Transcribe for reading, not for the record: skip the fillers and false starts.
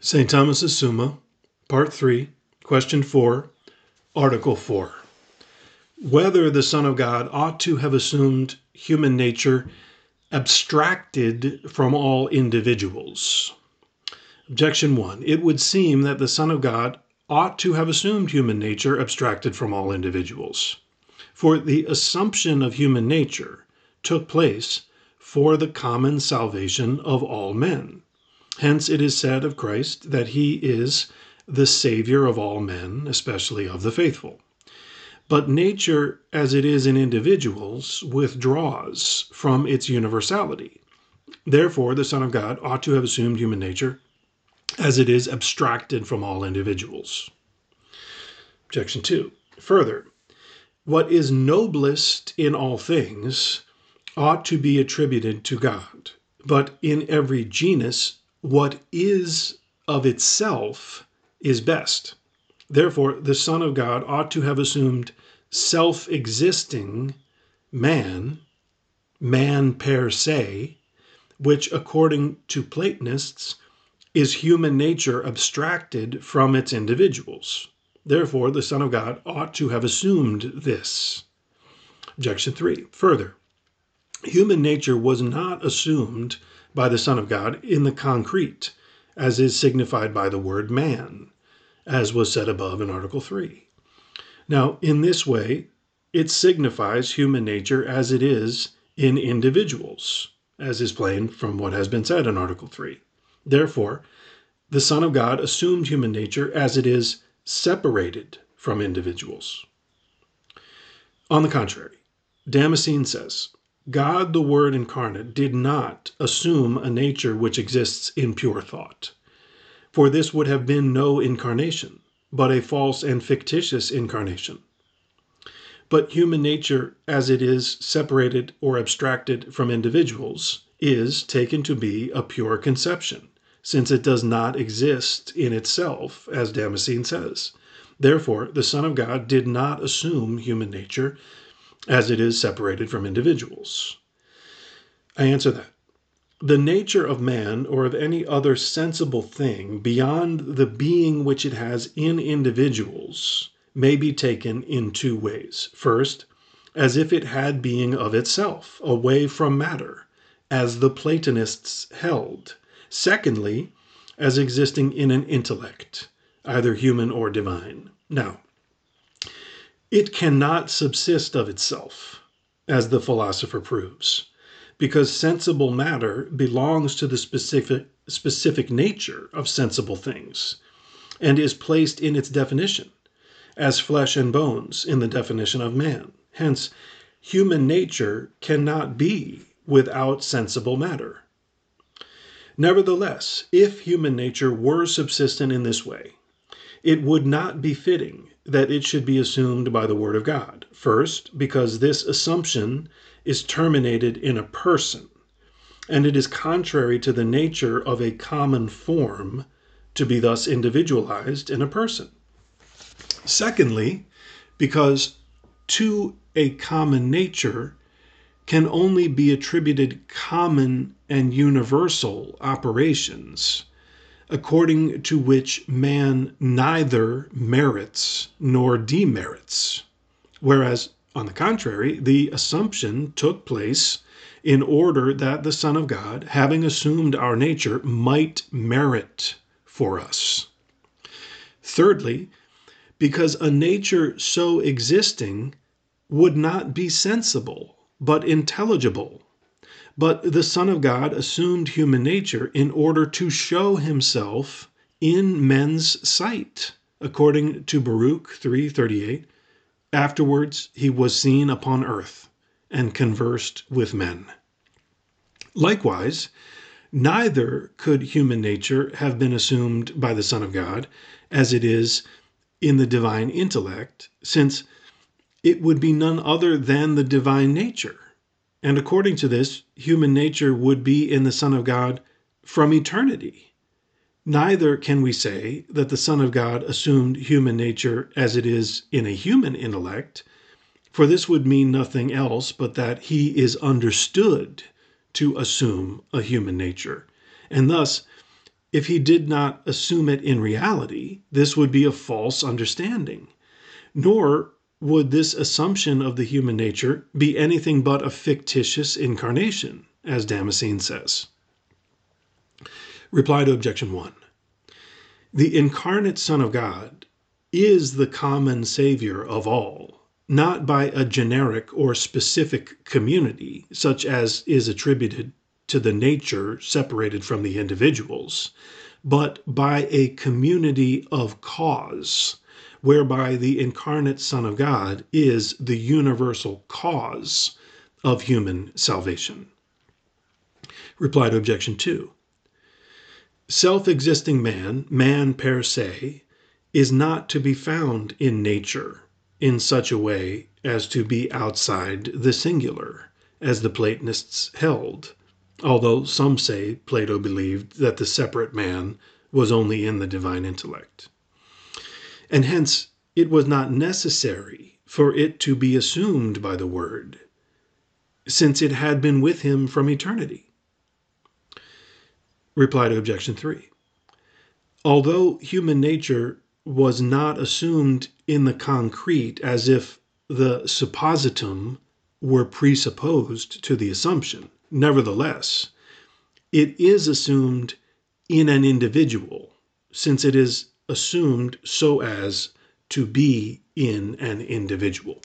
St. Thomas's Summa, Part 3, Question 4, Article 4. Whether the Son of God ought to have assumed human nature abstracted from all individuals. Objection 1. It would seem that the Son of God ought to have assumed human nature abstracted from all individuals. For the assumption of human nature took place for the common salvation of all men. Hence it is said of Christ that he is the Savior of all men, especially of the faithful. But nature, as it is in individuals, withdraws from its universality. Therefore, the Son of God ought to have assumed human nature as it is abstracted from all individuals. Objection 2. Further, what is noblest in all things ought to be attributed to God, but in every genus, what is of itself is best. Therefore, the Son of God ought to have assumed self-existing man, man per se, which, according to Platonists, is human nature abstracted from its individuals. Therefore, the Son of God ought to have assumed this. Objection 3. Further, human nature was not assumed by the Son of God in the concrete, as is signified by the word man, as was said above in Article 3. Now, in this way, it signifies human nature as it is in individuals, as is plain from what has been said in Article 3. Therefore, the Son of God assumed human nature as it is separated from individuals. On the contrary, Damascene says, God, the Word incarnate, did not assume a nature which exists in pure thought, for this would have been no incarnation, but a false and fictitious incarnation. But human nature, as it is separated or abstracted from individuals, is taken to be a pure conception, since it does not exist in itself, as Damascene says. Therefore, the Son of God did not assume human nature as it is separated from individuals. I answer that the nature of man or of any other sensible thing beyond the being which it has in individuals may be taken in two ways. First, as if it had being of itself, away from matter, as the Platonists held. Secondly, as existing in an intellect, either human or divine. Now, it cannot subsist of itself, as the philosopher proves, because sensible matter belongs to the specific nature of sensible things, and is placed in its definition, as flesh and bones in the definition of man. Hence, human nature cannot be without sensible matter. Nevertheless, if human nature were subsistent in this way, it would not be fitting that it should be assumed by the Word of God. First, because this assumption is terminated in a person, and it is contrary to the nature of a common form to be thus individualized in a person. Secondly, because to a common nature can only be attributed common and universal operations, according to which man neither merits nor demerits. Whereas, on the contrary, the assumption took place in order that the Son of God, having assumed our nature, might merit for us. Thirdly, because a nature so existing would not be sensible, but intelligible. But the Son of God assumed human nature in order to show himself in men's sight, according to Baruch 3:38. Afterwards, he was seen upon earth and conversed with men. Likewise, neither could human nature have been assumed by the Son of God as it is in the divine intellect, since it would be none other than the divine nature. And according to this, human nature would be in the Son of God from eternity. Neither can we say that the Son of God assumed human nature as it is in a human intellect, for this would mean nothing else but that he is understood to assume a human nature, and thus If he did not assume it in reality, this would be a false understanding. Nor would this assumption of the human nature be anything but a fictitious incarnation, as Damascene says. Reply to Objection 1. The incarnate Son of God is the common Savior of all, not by a generic or specific community, such as is attributed to the nature separated from the individuals, but by a community of cause, whereby the incarnate Son of God is the universal cause of human salvation. Reply to Objection 2. Self-existing man, man per se, is not to be found in nature in such a way as to be outside the singular, as the Platonists held, although some say Plato believed that the separate man was only in the divine intellect. And hence, it was not necessary for it to be assumed by the Word, since it had been with him from eternity. Reply to Objection 3. Although human nature was not assumed in the concrete as if the suppositum were presupposed to the assumption, nevertheless, it is assumed in an individual, since it is assumed so as to be in an individual.